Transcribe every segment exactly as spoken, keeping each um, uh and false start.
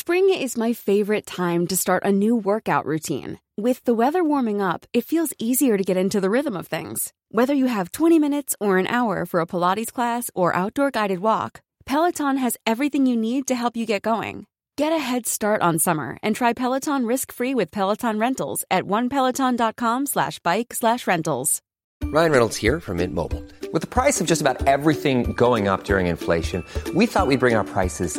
Spring is my favorite time to start a new workout routine. With the weather warming up, it feels easier to get into the rhythm of things. Whether you have twenty minutes or an hour for a Pilates class or outdoor guided walk, Peloton has everything you need to help you get going. Get a head start on summer and try Peloton risk-free with Peloton Rentals at onepeloton.com slash bike slash rentals. Ryan Reynolds here from Mint Mobile. With the price of just about everything going up during inflation, we thought we'd bring our prices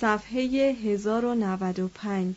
صفحه هزار و نود و پنج.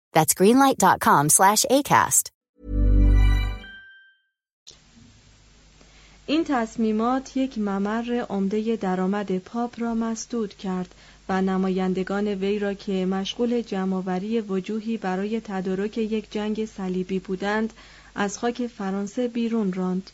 That's greenlight.com slash ACAST. این تصمیمات یک ممر عمده درآمد پاپ را مسدود کرد و نمایندگان وی را که مشغول جمع‌آوری وجوهی برای تدارک یک جنگ صلیبی بودند از خاک فرانسه بیرون راند.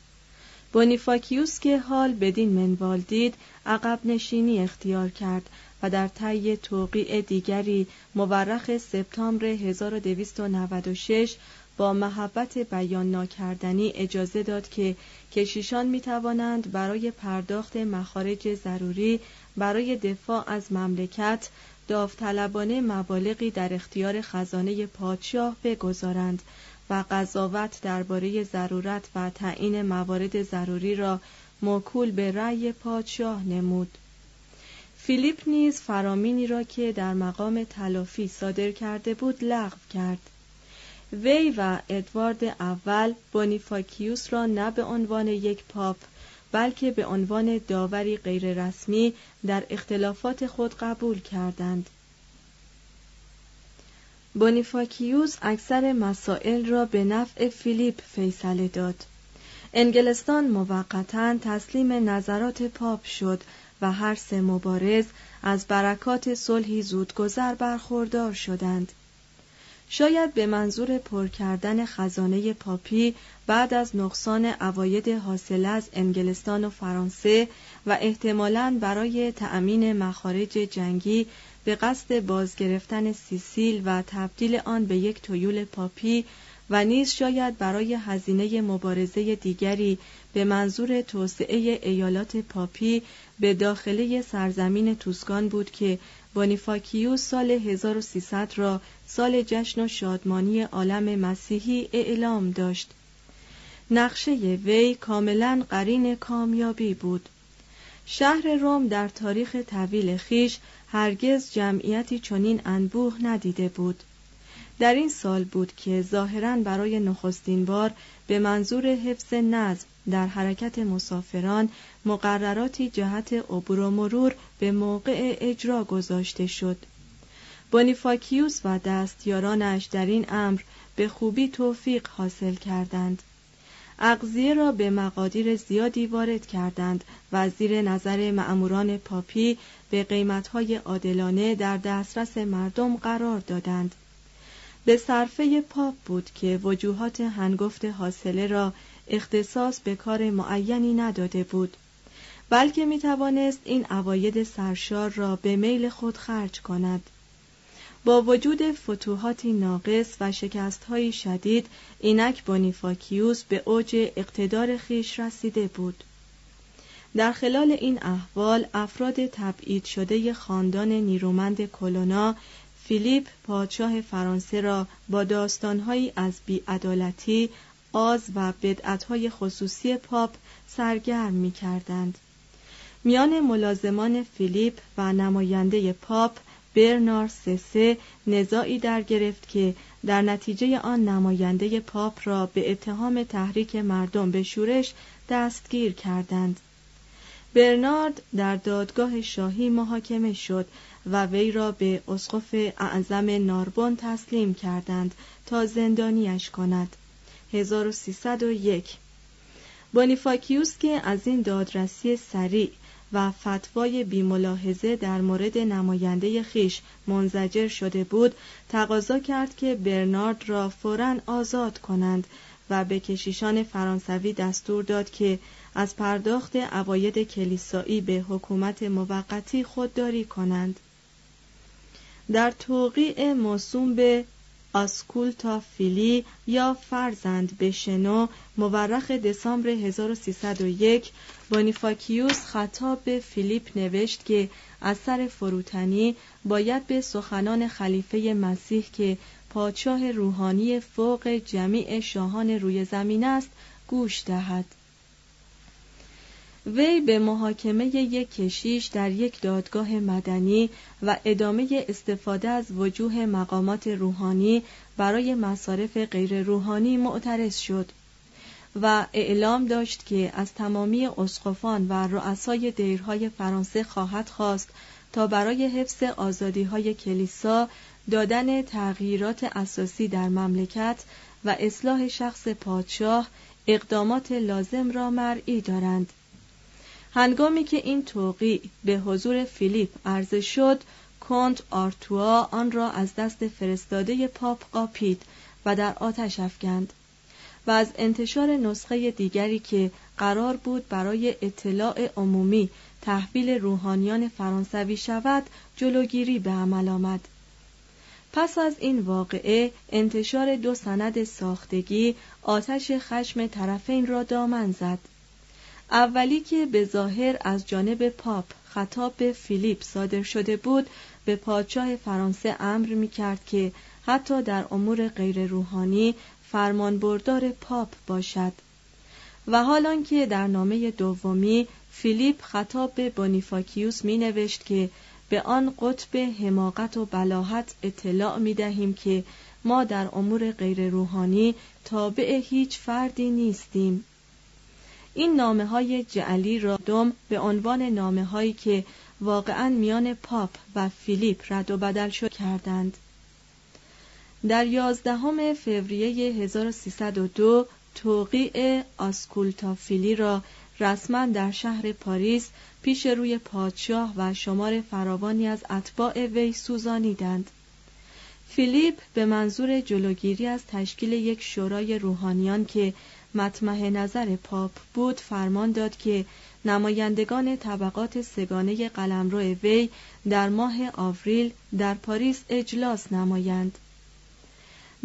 بونیفاکیوس که حال بدین منوال دید عقب نشینی اختیار کرد و در طی توقیع دیگری مورخ سپتامبر هزار و دویست و نود و شش با محبت بیان ناکردنی اجازه داد که کشیشان می توانند برای پرداخت مخارج ضروری برای دفاع از مملکت داوطلبانه مبالغی در اختیار خزانه پادشاه بگذارند و قضاوت درباره ضرورت و تعیین موارد ضروری را موکول به رأی پادشاه نمود. فیلیپ نیز فرامینی را که در مقام تلافی صادر کرده بود لغو کرد. وی و ادوارد اول بونیفاکیوس را نه به عنوان یک پاپ بلکه به عنوان داوری غیررسمی در اختلافات خود قبول کردند. بونیفاکیوس اکثر مسائل را به نفع فیلیپ فیصله داد. انگلستان موقتاً تسلیم نظرات پاپ شد و هر سه مبارز از برکات صلحی زودگذر برخوردار شدند. شاید به منظور پر کردن خزانه پاپی بعد از نقصان عواید حاصل از انگلستان و فرانسه و احتمالاً برای تأمین مخارج جنگی به قصد بازگرفتن سیسیل و تبدیل آن به یک تویول پاپی و نیز شاید برای هزینه مبارزه دیگری به منظور توسعه ایالات پاپی به داخله سرزمین توسکان بود که بونیفاکیوس سال هزار و سیصد را سال جشن و شادمانی عالم مسیحی اعلام داشت. نقشه وی کاملاً قرین کامیابی بود. شهر روم در تاریخ طویل خیش هرگز جمعیتی چنین انبوه ندیده بود. در این سال بود که ظاهراً برای نخستین بار به منظور حفظ نظم در حرکت مسافران مقرراتی جهت عبور و مرور به موقع اجرا گذاشته شد. بونیفاکیوس و دستیارانش در این امر به خوبی توفیق حاصل کردند. اقضیه را به مقادیر زیادی وارد کردند و زیر نظر مأموران پاپی به قیمت‌های عادلانه در دسترس مردم قرار دادند. به صرفه پاپ بود که وجوهات هنگفت حاصله را اختصاص به کار معینی نداده بود، بلکه می‌توانست این عواید سرشار را به میل خود خرج کند. با وجود فتوحاتی ناقص و شکست‌های شدید، اینک بونیفاکیوس به اوج اقتدار خیش رسیده بود. در خلال این احوال، افراد تبعید شده خاندان نیرومند کلونا، فیلیپ پادشاه فرانسه را با داستان‌هایی از بی‌عدالتی، آز و بدعت‌های خصوصی پاپ سرگرم می‌کردند. میان ملازمان فیلیپ و نماینده پاپ برنار سسه نزاعی در گرفت که در نتیجه آن نماینده پاپ را به اتهام تحریک مردم به شورش دستگیر کردند. برنارد در دادگاه شاهی محاکمه شد و وی را به اسقف اعظم ناربون تسلیم کردند تا زندانیش کند. هزار و سیصد و یک بونیفاکیوس که از این دادرسی سریع و فتوای بی‌ملاحظه در مورد نماینده خیش منزجر شده بود، تقاضا کرد که برنارد را فوراً آزاد کنند و به کشیشان فرانسوی دستور داد که از پرداخت عواید کلیسایی به حکومت موقتی خودداری کنند. در توقیع موسوم به آسکولتا فیلی یا فرزند به شنو مورخ دسامبر هزار و سیصد و یک، بونیفاکیوس خطاب به فیلیپ نوشت که از سر فروتنی باید به سخنان خلیفه مسیح که پادشاه روحانی فوق جمیع شاهان روی زمین است گوش دهد. وی به محاکمه یک کشیش در یک دادگاه مدنی و ادامه استفاده از وجوه مقامات روحانی برای مصارف غیر روحانی معترض شد و اعلام داشت که از تمامی اسقفان و رؤسای دیرهای فرانسه خواهد خواست تا برای حفظ آزادی‌های کلیسا، دادن تغییرات اساسی در مملکت و اصلاح شخص پادشاه اقدامات لازم را مرئی دارند. هنگامی که این توقیع به حضور فیلیپ عرضه شد، کنت آرتوا آن را از دست فرستاده پاپ قاپید و در آتش افکند و از انتشار نسخه دیگری که قرار بود برای اطلاع عمومی تحویل روحانیان فرانسوی شود جلوگیری به عمل آمد. پس از این واقعه انتشار دو سند ساختگی آتش خشم طرفین را دامن زد. اولی که به ظاهر از جانب پاپ خطاب به فیلیپ صادر شده بود، به پادشاه فرانسه امر می‌کرد که حتی در امور غیر روحانی فرمانبردار پاپ باشد، و حال آنکه در نامه دومی فیلیپ خطاب به بونیفاکیوس می‌نوشت که به آن قطب حماقت و بلاهت اطلاع می‌دهیم که ما در امور غیر روحانی تابع هیچ فردی نیستیم. این نامه‌های جعلی را دوم به عنوان نامه‌هایی که واقعاً میان پاپ و فیلیپ رد و بدل شد کردند. در یازدهم فوریه هزار و سیصد و دو توقیع آسکولتا فیلی را رسماً در شهر پاریس پیش روی پادشاه و شمار فراوانی از اتباع وی سوزانیدند. فیلیپ به منظور جلوگیری از تشکیل یک شورای روحانیان که مطمح نظر پاپ بود فرمان داد که نمایندگان طبقات سگانه قلمرو وی در ماه آوریل در پاریس اجلاس نمایند.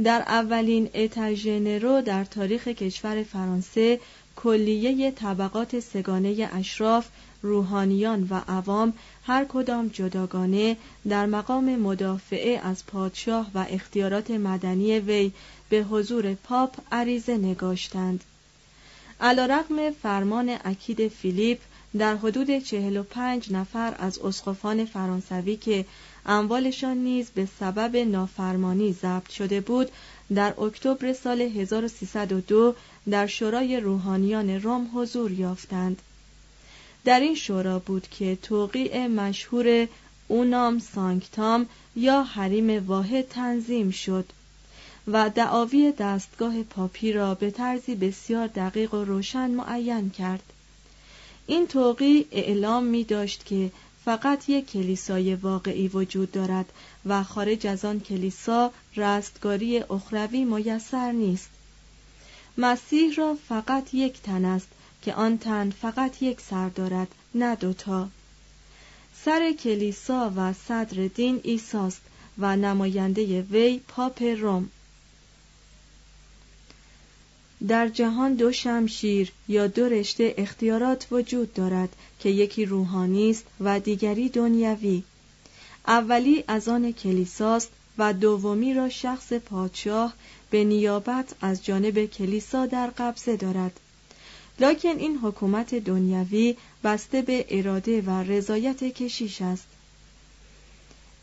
در اولین اتاژنرو در تاریخ کشور فرانسه، کلیه طبقات سگانه اشراف، روحانیان و عوام هر کدام جداگانه در مقام مدافعه از پادشاه و اختیارات مدنی وی به حضور پاپ عریضه نگاشتند. علیرغم فرمان اکید فیلیپ، در حدود چهل و پنج نفر از اسقفان فرانسوی که اموالشان نیز به سبب نافرمانی ضبط شده بود، در اکتبر سال هزار و سیصد و دو در شورای روحانیان روم حضور یافتند. در این شورا بود که توقیع مشهور اونام سانکتام یا حریم واحد تنظیم شد و دعاوی دستگاه پاپی را به طرزی بسیار دقیق و روشن معین کرد. این توقیع اعلام می داشت که فقط یک کلیسای واقعی وجود دارد و خارج از آن کلیسا رستگاری اخروی میسر نیست. مسیح را فقط یک تن است که آن تن فقط یک سر دارد، نه دوتا. سر کلیسا و صدر دین عیساست و نماینده وی پاپ روم. در جهان دو شمشیر یا دو رشته اختیارات وجود دارد که یکی روحانی است و دیگری دنیوی. اولی از آن کلیساست و دومی را شخص پادشاه به نیابت از جانب کلیسا در قبضه دارد. لکن این حکومت دنیوی بسته به اراده و رضایت کشیش است.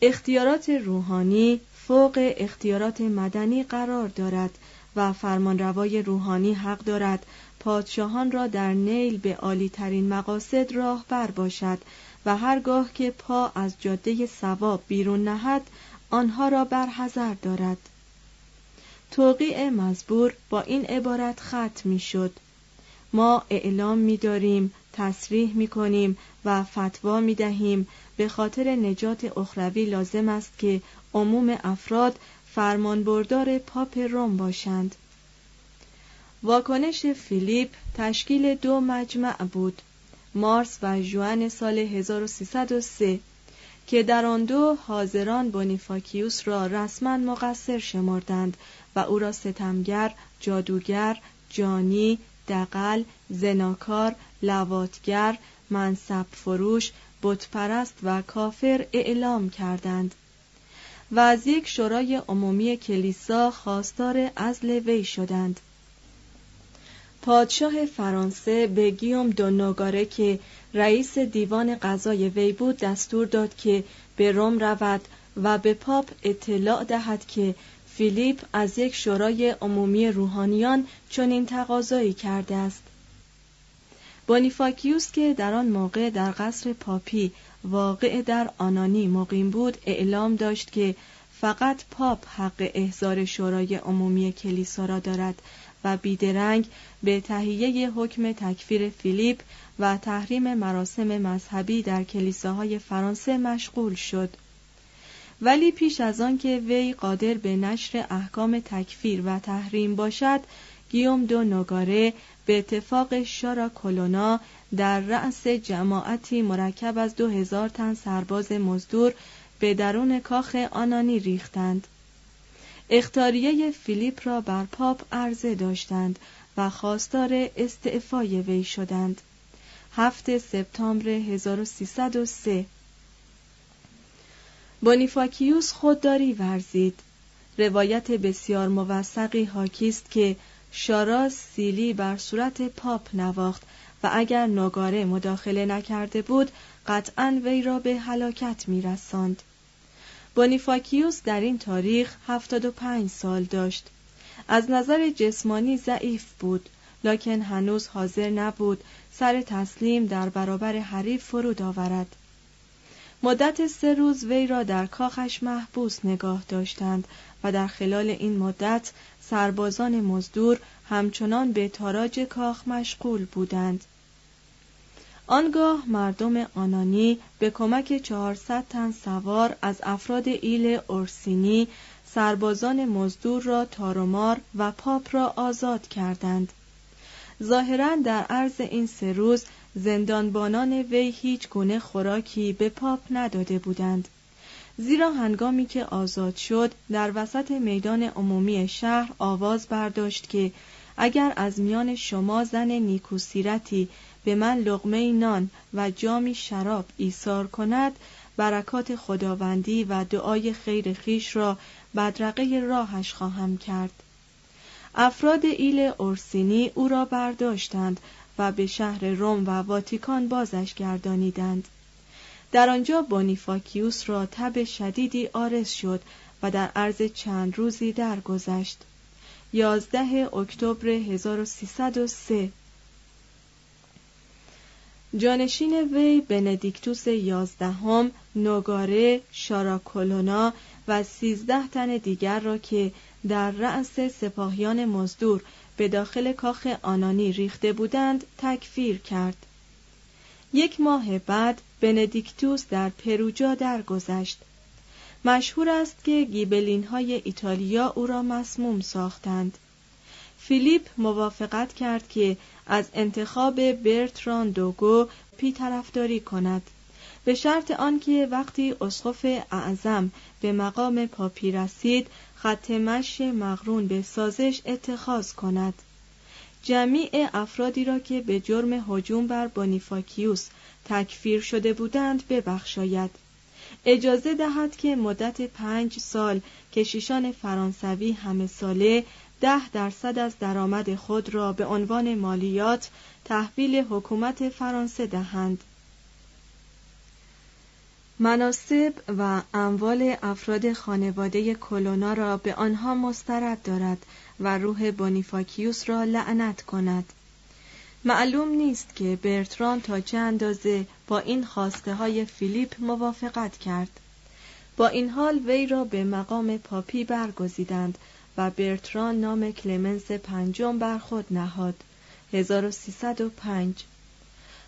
اختیارات روحانی فوق اختیارات مدنی قرار دارد و فرمانروای روحانی حق دارد پادشاهان را در نیل به عالی‌ترین مقاصد راهبر باشد و هرگاه که پا از جاده صواب بیرون نهد آنها را بر حذر دارد. توقیع مزبور با این عبارت ختم می‌شد: ما اعلام می‌داریم، تصریح می‌کنیم و فتوا می‌دهیم به خاطر نجات اخروی لازم است که عموم افراد فرمانبردار پاپ روم باشند. واکنش فیلیپ تشکیل دو مجمع بود، مارس و ژوئن سال هزار و سیصد و سه، که در آن دو حاضران بونیفاکیوس را رسما مقصر شمردند و او را ستمگر، جادوگر، جانی، دغل، زناکار، لواطگر، منصب فروش، بتپرست و کافر اعلام کردند و از یک شورای عمومی کلیسا خواستار عزل وی شدند. پادشاه فرانسه به گیوم دو نوگاره که رئیس دیوان قضای وی بود دستور داد که به روم رود و به پاپ اطلاع دهد که فیلیپ از یک شورای عمومی روحانیان چنین تقاضایی کرده است. بونیفاکیوس که در آن موقع در قصر پاپی واقع در آنانی مقیم بود اعلام داشت که فقط پاپ حق احضار شورای عمومی کلیسا را دارد و بیدرنگ به تهیه حکم تکفیر فیلیپ و تحریم مراسم مذهبی در کلیساهای فرانسه مشغول شد. ولی پیش از آن که وی قادر به نشر احکام تکفیر و تحریم باشد، گیوم دو نوگاره به اتفاق شارا کلونا در رأس جماعتی مرکب از دو هزار تن سرباز مزدور به درون کاخ آنانی ریختند. اختیاریه فیلیپ را بر پاپ عرضه داشتند و خواستار استعفای وی شدند. هفتم سپتامبر هزار و سیصد و سه بونیفاکیوس خودداری ورزید. روایت بسیار موثقی حاکی است که شارا سیلی بر صورت پاپ نواخت و اگر نوگاره مداخله نکرده بود قطعاً وی را به هلاکت می‌رساند. بونیفاکیوس در این تاریخ هفتاد و پنج سال داشت. از نظر جسمانی ضعیف بود، لکن هنوز حاضر نبود سر تسلیم در برابر حریف فرود آورد. مدت سه روز وی را در کاخش محبوس نگاه داشتند و در خلال این مدت سربازان مزدور همچنان به تاراج کاخ مشغول بودند. آنگاه مردم آنانی به کمک چهارصد تن سوار از افراد ایل اورسینی سربازان مزدور را تارومار و پاپ را آزاد کردند. ظاهراً در عرض این سه روز زندانبانان وی هیچ گونه خوراکی به پاپ نداده بودند، زیرا هنگامی که آزاد شد در وسط میدان عمومی شهر آواز برداشت که اگر از میان شما زن نیکوسیرتی به من لقمه نان و جامی شراب ایثار کند برکات خداوندی و دعای خیر خویش را بدرقه راهش خواهم کرد. افراد ایل اورسینی او را برداشتند و به شهر روم و واتیکان بازش گردانیدند. در آنجا بونیفاکیوس را تب شدیدی آرز شد و در عرض چند روزی درگذشت. یازده اکتبر هزار و سیصد و سه جانشین وی بندیکتوس یازدهم، نوگاره، شاراکولونا و سیزده تن دیگر را که در رأس سپاهیان مزدور به داخل کاخ آنانی ریخته بودند تکفیر کرد. یک ماه بعد بندیکتوس در پروجا درگذشت. مشهور است که گیبلین‌های ایتالیا او را مسموم ساختند. فیلیپ موافقت کرد که از انتخاب برتراندوگو پی طرفداری کند، به شرط آنکه وقتی اسقف اعظم به مقام پاپی رسید خط مشی مقرون به سازش اتخاذ کند. جمیع افرادی را که به جرم هجوم بر بونیفاکیوس تکفیر شده بودند ببخشاید، اجازه دهد که مدت پنج سال کشیشان فرانسوی همه ساله ده درصد از درآمد خود را به عنوان مالیات تحویل حکومت فرانسه دهند. مناصب و اموال افراد خانواده کلونا را به آنها مسترد دارد و روح بونیفاکیوس را لعنت کند. معلوم نیست که برتران تا چه اندازه با این خواسته های فیلیپ موافقت کرد. با این حال وی را به مقام پاپی برگزیدند و برتران نام کلمنس پنجم بر خود نهاد. هزار و سیصد و پنج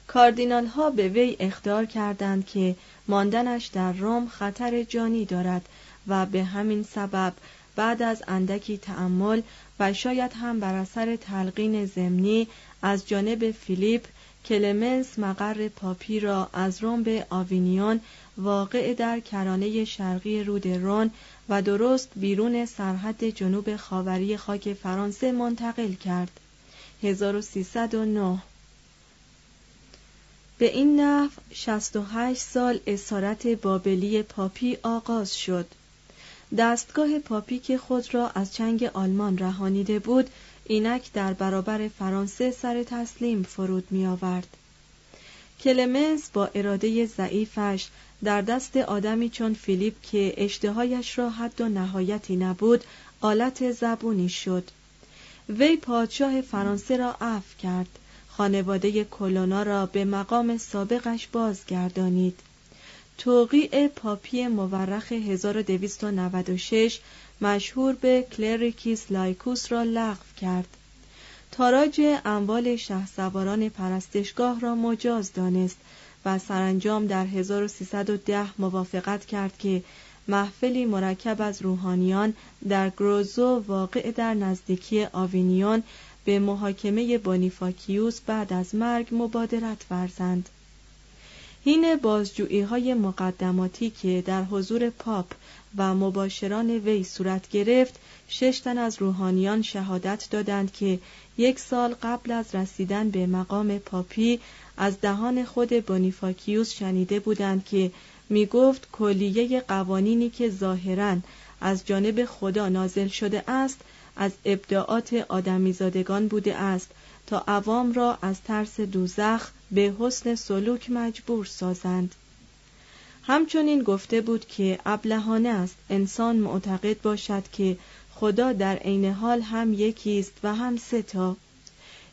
کاردینال ها به وی اخطار کردند که ماندنش در روم خطر جانی دارد و به همین سبب بعد از اندکی تأمل و شاید هم بر اثر تلقین ضمنی از جانب فیلیپ، کلمنس مقر پاپی را از روم به آوینیون واقع در کرانه شرقی رود رون و درست بیرون سرحد جنوب خاوری خاک فرانسه منتقل کرد. هزار و سیصد و نه به این نحو شصت و هشت سال اسارت بابلی پاپی آغاز شد. دستگاه پاپی که خود را از چنگ آلمان رهانیده بود، اینک در برابر فرانسه سر تسلیم فرود می آورد. کلمنس با اراده ضعیفش در دست آدمی چون فیلیپ که اشتهایش را حد و نهایتی نبود، آلت زبونی شد. وی پادشاه فرانسه را عفو کرد. خانواده کلونا را به مقام سابقش بازگردانید. توقیع پاپی مورخ هزار و دویست و نود و شش مشهور به کلریکیس لایکوس را لغو کرد. تاراج اموال شهسواران پرستشگاه را مجاز دانست و سرانجام در هزار و سیصد و ده موافقت کرد که محفلی مرکب از روحانیان در گروزو واقع در نزدیکی آوینیون به محاکمه بونیفاکیوس بعد از مرگ مبادرت ورزند. این بازجویی‌های مقدماتی که در حضور پاپ و مباشران وی صورت گرفت، شش تن از روحانیان شهادت دادند که یک سال قبل از رسیدن به مقام پاپی از دهان خود بونیفاکیوس شنیده بودند که میگفت کلیه قوانینی که ظاهراً از جانب خدا نازل شده است از ابداعات آدمیزادگان بوده است تا عوام را از ترس دوزخ به حسن سلوک مجبور سازند. همچنین گفته بود که ابلهانه است انسان معتقد باشد که خدا در عین حال هم یکی است و هم سه تا،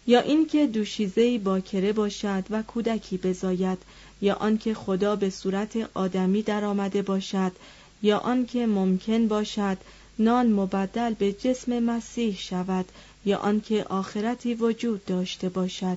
یا اینکه دوشیزه‌ای باکره باشد و کودکی بزاید، یا آنکه خدا به صورت آدمی درآمده باشد، یا آنکه ممکن باشد نان مبدل به جسم مسیح شود، یا آنکه آخرتی وجود داشته باشد.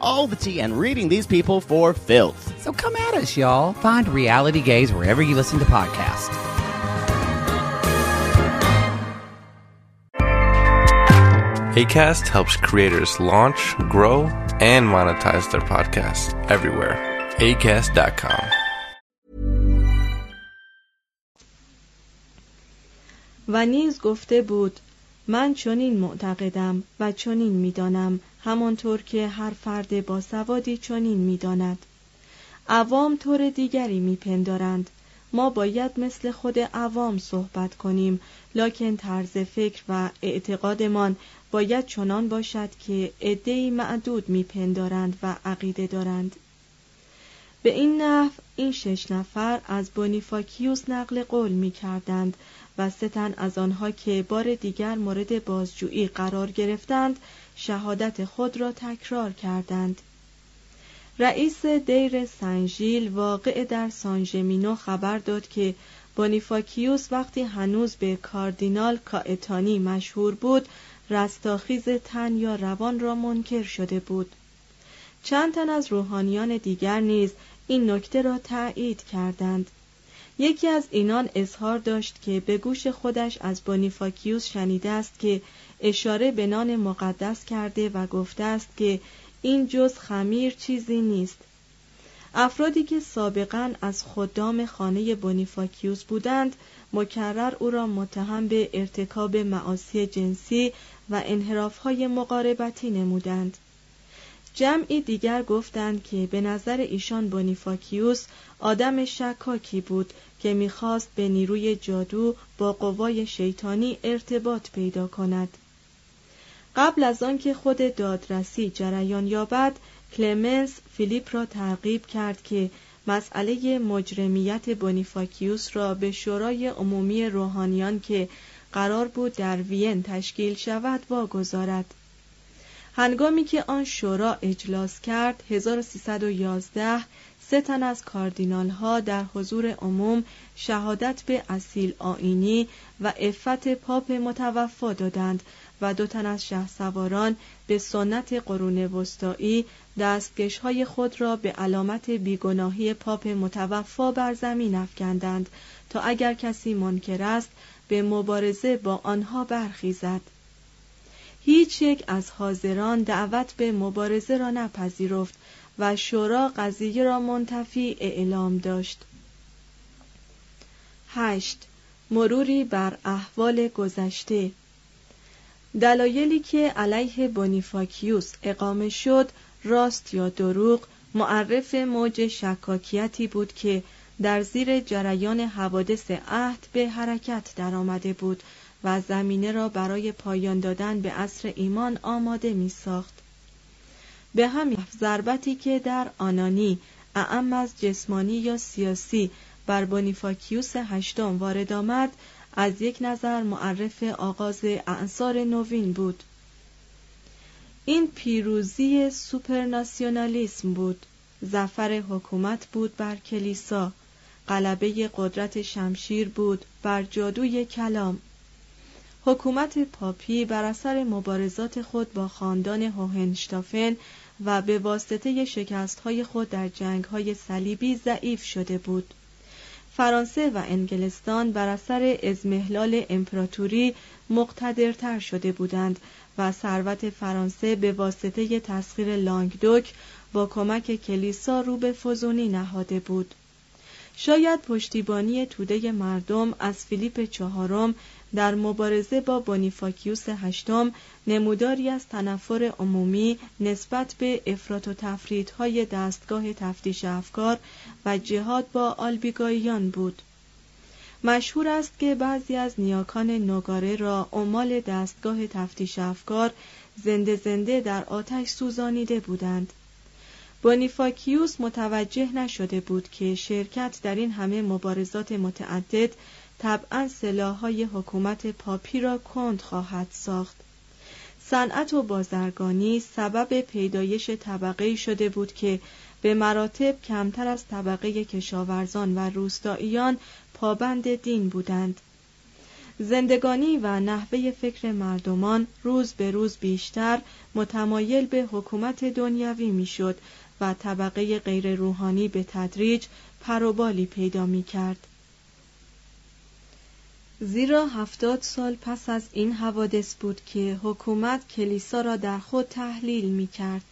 all the tea and reading these people for filth. So come at us, y'all. Find Reality Gaze wherever you listen to podcasts. Acast helps creators launch, grow, and monetize their podcasts everywhere. Acast dot com. و نیز گفته بود: من چنین معتقدم و چنین می‌دانم، همانطور که هر فرد با سوادی چنین می‌داند. عوام طور دیگری می‌پندارند. ما باید مثل خود عوام صحبت کنیم، لکن طرز فکر و اعتقادمان باید چنان باشد که عده‌ای معدود می‌پندارند و عقیده دارند. به این نحو این شش نفر از بونیفاکیوس نقل قول می‌کردند و سه تن از آنها که بار دیگر مورد بازجویی قرار گرفتند، شهادت خود را تکرار کردند. رئیس دیر سنژیل واقع در سانژمینو خبر داد که بونیفاکیوس وقتی هنوز به کاردینال کائتانی مشهور بود، رستاخیز تن یا روان را منکر شده بود. چند تن از روحانیان دیگر نیز این نکته را تأیید کردند. یکی از اینان اظهار داشت که به گوش خودش از بونیفاکیوس شنیده است که اشاره به نان مقدس کرده و گفته است که این جز خمیر چیزی نیست. افرادی که سابقاً از خدام خانه بونیفاکیوس بودند، مکرر او را متهم به ارتکاب معاصی جنسی و انحراف‌های مقاربتی نمودند. جمعی دیگر گفتند که به نظر ایشان بونیفاکیوس آدم شکاکی بود که می‌خواست به نیروی جادو با قوای شیطانی ارتباط پیدا کند. قبل از آن که خود دادرسی جریان یابد، کلمنس فیلیپ را ترغیب کرد که مسئله مجرمیت بونیفاکیوس را به شورای عمومی روحانیان که قرار بود در وین تشکیل شود واگذارد. هنگامی که آن شورا اجلاس کرد، هزار و سیصد و یازده سه تن از کاردینال ها در حضور عموم شهادت به اصیل آیینی و عفت پاپ متوفا دادند و دو تن از شهسواران به سنت قرون وسطایی دستکش های خود را به علامت بیگناهی پاپ متوفا بر زمین افکندند تا اگر کسی منکر است به مبارزه با آنها برخیزد. هیچ یک از حاضران دعوت به مبارزه را نپذیرفت و شورا قضیه را منتفی اعلام داشت. هشت. مروری بر احوال گذشته. دلایلی که علیه بونیفاکیوس اقامه شد، راست یا دروغ، معرف موج شکاکیتی بود که در زیر جریان حوادث عهد به حرکت درآمده بود و زمینه را برای پایان دادن به عصر ایمان آماده می ساخت. به همین ضربتی که در آنانی، اعم از جسمانی یا سیاسی، بر بونیفاکیوس هشتم وارد آمد، از یک نظر معرف آغاز انصار نوین بود. این پیروزی سوپرناسیونالیسم بود، ظفر حکومت بود بر کلیسا، غلبه قدرت شمشیر بود بر جادوی کلام. حکومت پاپی بر اثر مبارزات خود با خاندان هوهنشتافن و به واسطه شکست‌های خود در جنگ‌های صلیبی ضعیف شده بود. فرانسه و انگلستان بر اثر اضمحلال امپراتوری مقتدرتر شده بودند و ثروت فرانسه به واسطه تسخیر لانگدوک با کمک کلیسا رو به فزونی نهاده بود. شاید پشتیبانی توده مردم از فیلیپ چهارم در مبارزه با بونیفاکیوس هشتم نموداری از تنفر عمومی نسبت به افراط و تفریط‌های دستگاه تفتیش افکار و جهاد با آلبیگاییان بود. مشهور است که بعضی از نیاکان نوگاره را عمال دستگاه تفتیش افکار زنده زنده در آتش سوزانیده بودند. بونیفاکیوس متوجه نشده بود که شرکت در این همه مبارزات متعدد طبعاً سلاح‌های حکومت پاپی را کند خواهد ساخت. صنعت و بازرگانی سبب پیدایش طبقه‌ای شده بود که به مراتب کمتر از طبقه کشاورزان و روستاییان پابند دین بودند. زندگانی و نحوه فکر مردمان روز به روز بیشتر متمایل به حکومت دنیوی میشد و طبقه غیر روحانی به تدریج پروبالی پیدا میکرد. زیرا هفتاد سال پس از این حوادث بود که حکومت کلیسا را در خود تحلیل میکرد.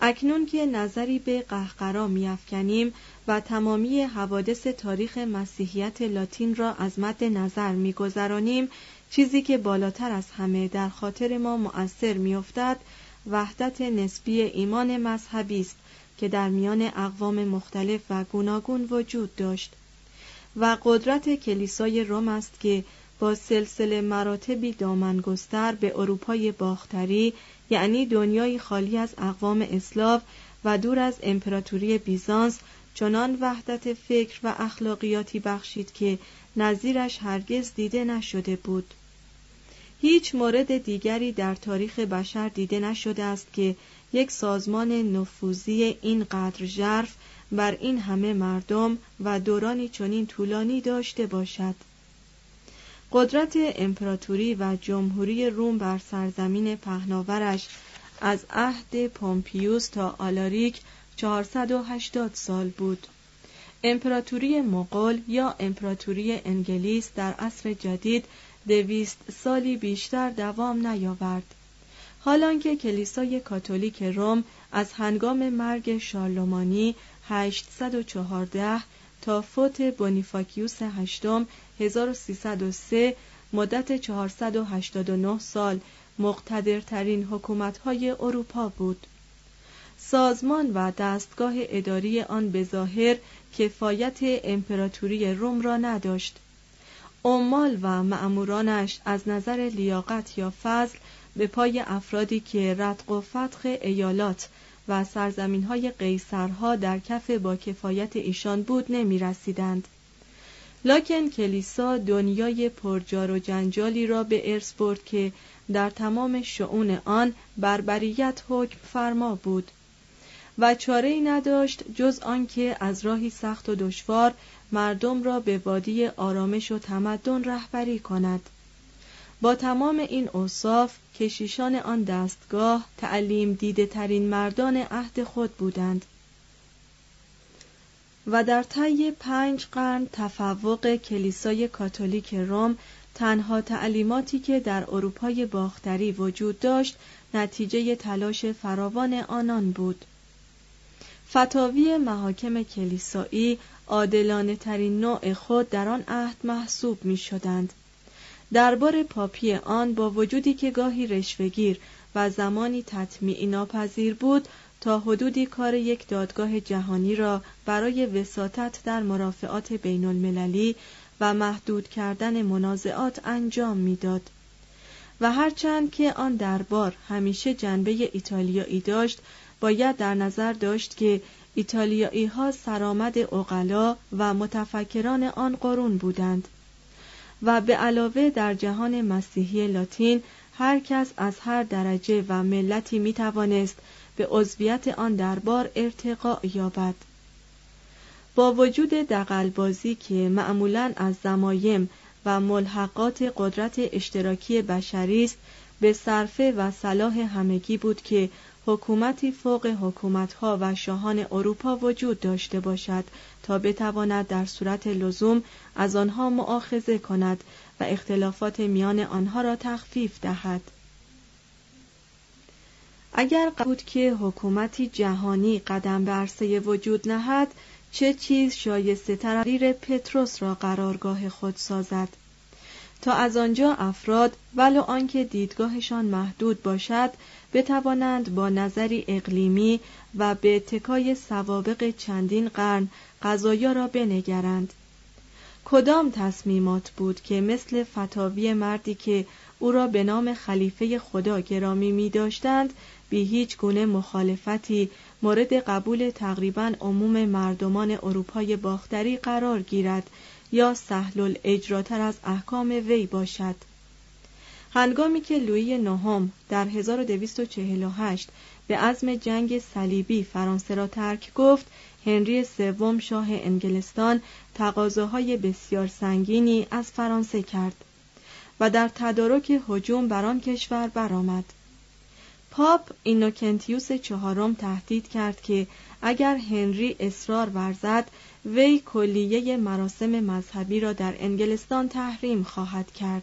اکنون که نظری به قهقرا می‌افکنیم و تمامی حوادث تاریخ مسیحیت لاتین را از مد نظر می‌گذرانیم، چیزی که بالاتر از همه در خاطر ما مؤثر می‌افتد وحدت نسبی ایمان مذهبی است که در میان اقوام مختلف و گوناگون وجود داشت و قدرت کلیسای روم است که با سلسله مراتبی دامنگستر به اروپای باختری، یعنی دنیای خالی از اقوام اسلاو و دور از امپراتوری بیزانس، چنان وحدت فکر و اخلاقیاتی بخشید که نظیرش هرگز دیده نشده بود. هیچ مورد دیگری در تاریخ بشر دیده نشده است که یک سازمان نفوذی اینقدر ژرف بر این همه مردم و دورانی چنین طولانی داشته باشد. قدرت امپراتوری و جمهوری روم بر سرزمین پهناورش از عهد پومپیوس تا آلاریک چهارصد و هشتاد سال بود. امپراتوری مغول یا امپراتوری انگلیس در عصر جدید دویست سالی بیشتر دوام نیاورد. حالان که کلیسای کاتولیک روم از هنگام مرگ شارلمانی هشتصد و چهارده تا فوت بونیفاکیوس هشتم هزار و سیصد و سه مدت چهارصد و هشتاد و نه سال مقتدرترین حکومت‌های اروپا بود. سازمان و دستگاه اداری آن به ظاهر کفایت امپراتوری روم را نداشت. عمال و مأمورانش از نظر لیاقت یا فضل به پای افرادی که رتق و فتق ایالات و سرزمین‌های قیصرها در کف با کفایت ایشان بود نمی رسیدند. لکن کلیسا دنیای پرجار و جنجالی را به ارث برد که در تمام شؤون آن بربریت حکم فرما بود و چاره‌ای نداشت جز آنکه از راهی سخت و دشوار مردم را به وادی آرامش و تمدن رهبری کند. با تمام این اوصاف کشیشان آن دستگاه تعلیم دیده ترین مردان عهد خود بودند و در طی پنج قرن تفوق کلیسای کاتولیک روم تنها تعلیماتی که در اروپای باختری وجود داشت نتیجه تلاش فراوان آنان بود. فتاوی محاکم کلیسایی عادلانه ترین نوع خود در آن عهد محسوب می شدند. دربار پاپی آن با وجودی که گاهی رشوه‌گیر و زمانی تطمیع ناپذیر بود، تا حدودی کار یک دادگاه جهانی را برای وساطت در مرافعات بین المللی و محدود کردن منازعات انجام میداد. و هرچند که آن دربار همیشه جنبه ایتالیایی داشت، باید در نظر داشت که ایتالیایی ها سرآمد عقلا و متفکران آن قرون بودند و به علاوه در جهان مسیحی لاتین هر کس از هر درجه و ملتی می توانست به عضویت آن دربار ارتقا یابد. با وجود دغل‌بازی که معمولاً از ضمایم و ملحقات قدرت اشتراکی بشری است، به صرفه و صلاح همگی بود که حکومتی فوق حکومت‌ها و شاهان اروپا وجود داشته باشد تا بتواند در صورت لزوم از آنها مؤاخذه کند و اختلافات میان آنها را تخفیف دهد. اگر قبول که حکومتی جهانی قدم به عرصه وجود نهد، چه چیز شایسته تر از دیر پتروس را قرارگاه خود سازد تا از آنجا افراد ولو آنکه دیدگاهشان محدود باشد بتوانند با نظری اقلیمی و به اتکای سوابق چندین قرن قضایا را بنگرند. کدام تصمیمات بود که مثل فتاوی مردی که او را به نام خلیفه خدا گرامی می داشتند بی هیچ گونه مخالفتی مورد قبول تقریباً عموم مردمان اروپای باختری قرار گیرد یا سهل الاجراتر از احکام وی باشد. هنگامی که لویی نهم در هزار و دویست و چهل و هشت به عزم جنگ صلیبی فرانسه را ترک گفت، هنری سوم شاه انگلستان تقاضاهای بسیار سنگینی از فرانسه کرد و در تدارک هجوم بر آن کشور برآمد. پاپ اینوکنتیوس چهارم تهدید کرد که اگر هنری اصرار ورزد، وی کلیه مراسم مذهبی را در انگلستان تحریم خواهد کرد.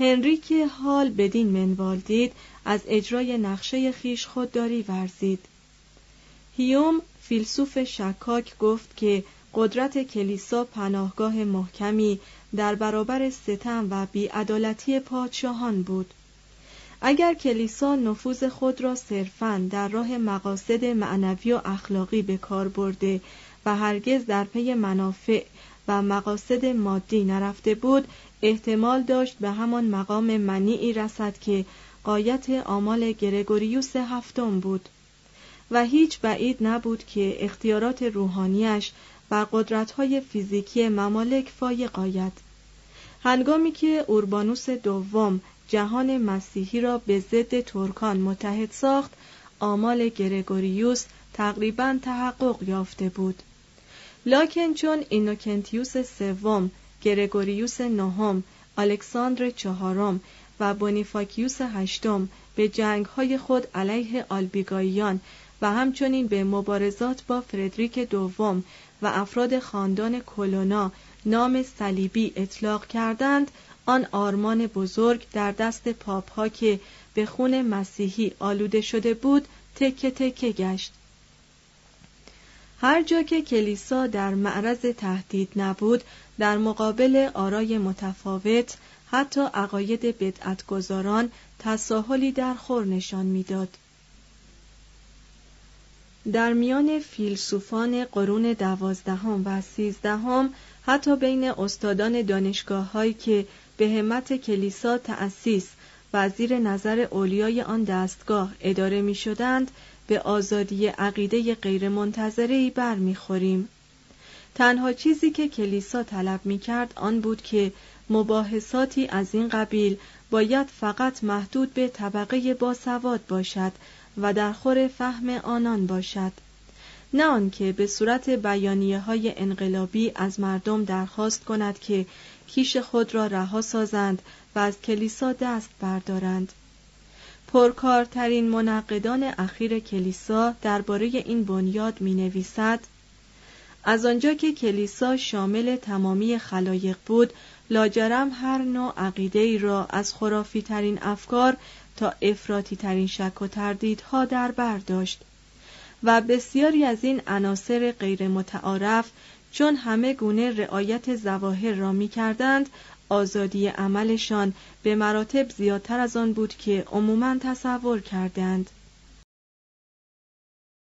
هنری که حال بدین منوال دید، از اجرای نقشه خیش خودداری ورزید. هیوم فیلسوف شکاک گفت که قدرت کلیسا پناهگاه محکمی در برابر ستم و بی‌عدالتی پادشاهان بود. اگر کلیسا نفوذ خود را صرفاً در راه مقاصد معنوی و اخلاقی به کار برده و هرگز در پی منافع و مقاصد مادی نرفته بود، احتمال داشت به همان مقام منیعی رسد که غایت آمال گرگوریوس هفتم بود و هیچ بعید نبود که اختیارات روحانیش و قدرت‌های فیزیکی ممالک فایق آید. هنگامی که اوربانوس دوم جهان مسیحی را به ضد ترکان متحد ساخت، آمال گرگوریوس تقریباً تحقق یافته بود. لکن چون اینوکنتیوس سوم، گرگوریوس نهم، الکساندر چهارم و بونیفاکیوس هشتم به جنگ‌های خود علیه آلبیگاییان و همچنین به مبارزات با فردریک دوم و افراد خاندان کلونا نام صلیبی اطلاق کردند، آن آرمان بزرگ در دست پاپ‌ها که به خون مسیحی آلوده شده بود تکه تکه گشت. هر جا که کلیسا در معرض تهدید نبود، در مقابل آرای متفاوت حتی عقاید بدعت‌گزاران تساهلی در خور نشان می‌داد. در میان فیلسوفان قرون دوازدهم و سیزدهم، حتی بین استادان دانشگاه‌هایی که به همت کلیسا تأسیس و زیر نظر اولیای آن دستگاه اداره می‌شدند، به آزادی عقیده غیرمنتظره‌ای برمیخوریم. تنها چیزی که کلیسا طلب می‌کرد آن بود که مباحثاتی از این قبیل باید فقط محدود به طبقه باسواد باشد و در خور فهم آنان باشد، نه آنکه به صورت بیانیه‌های انقلابی از مردم درخواست کند که کیش خود را رها سازند و از کلیسا دست بردارند. پرکارترین منقدان اخیر کلیسا درباره این بنیاد می نویسد: از آنجا که کلیسا شامل تمامی خلایق بود، لاجرم هر نوع عقیده‌ای را از خرافی ترین افکار تا افراطی ترین شک و تردیدها در بر داشت و بسیاری از این عناصر غیر متعارف چون همه گونه رعایت ظواهر را می کردند، آزادی عملشان به مراتب زیادتر از آن بود که عموماً تصور کردند.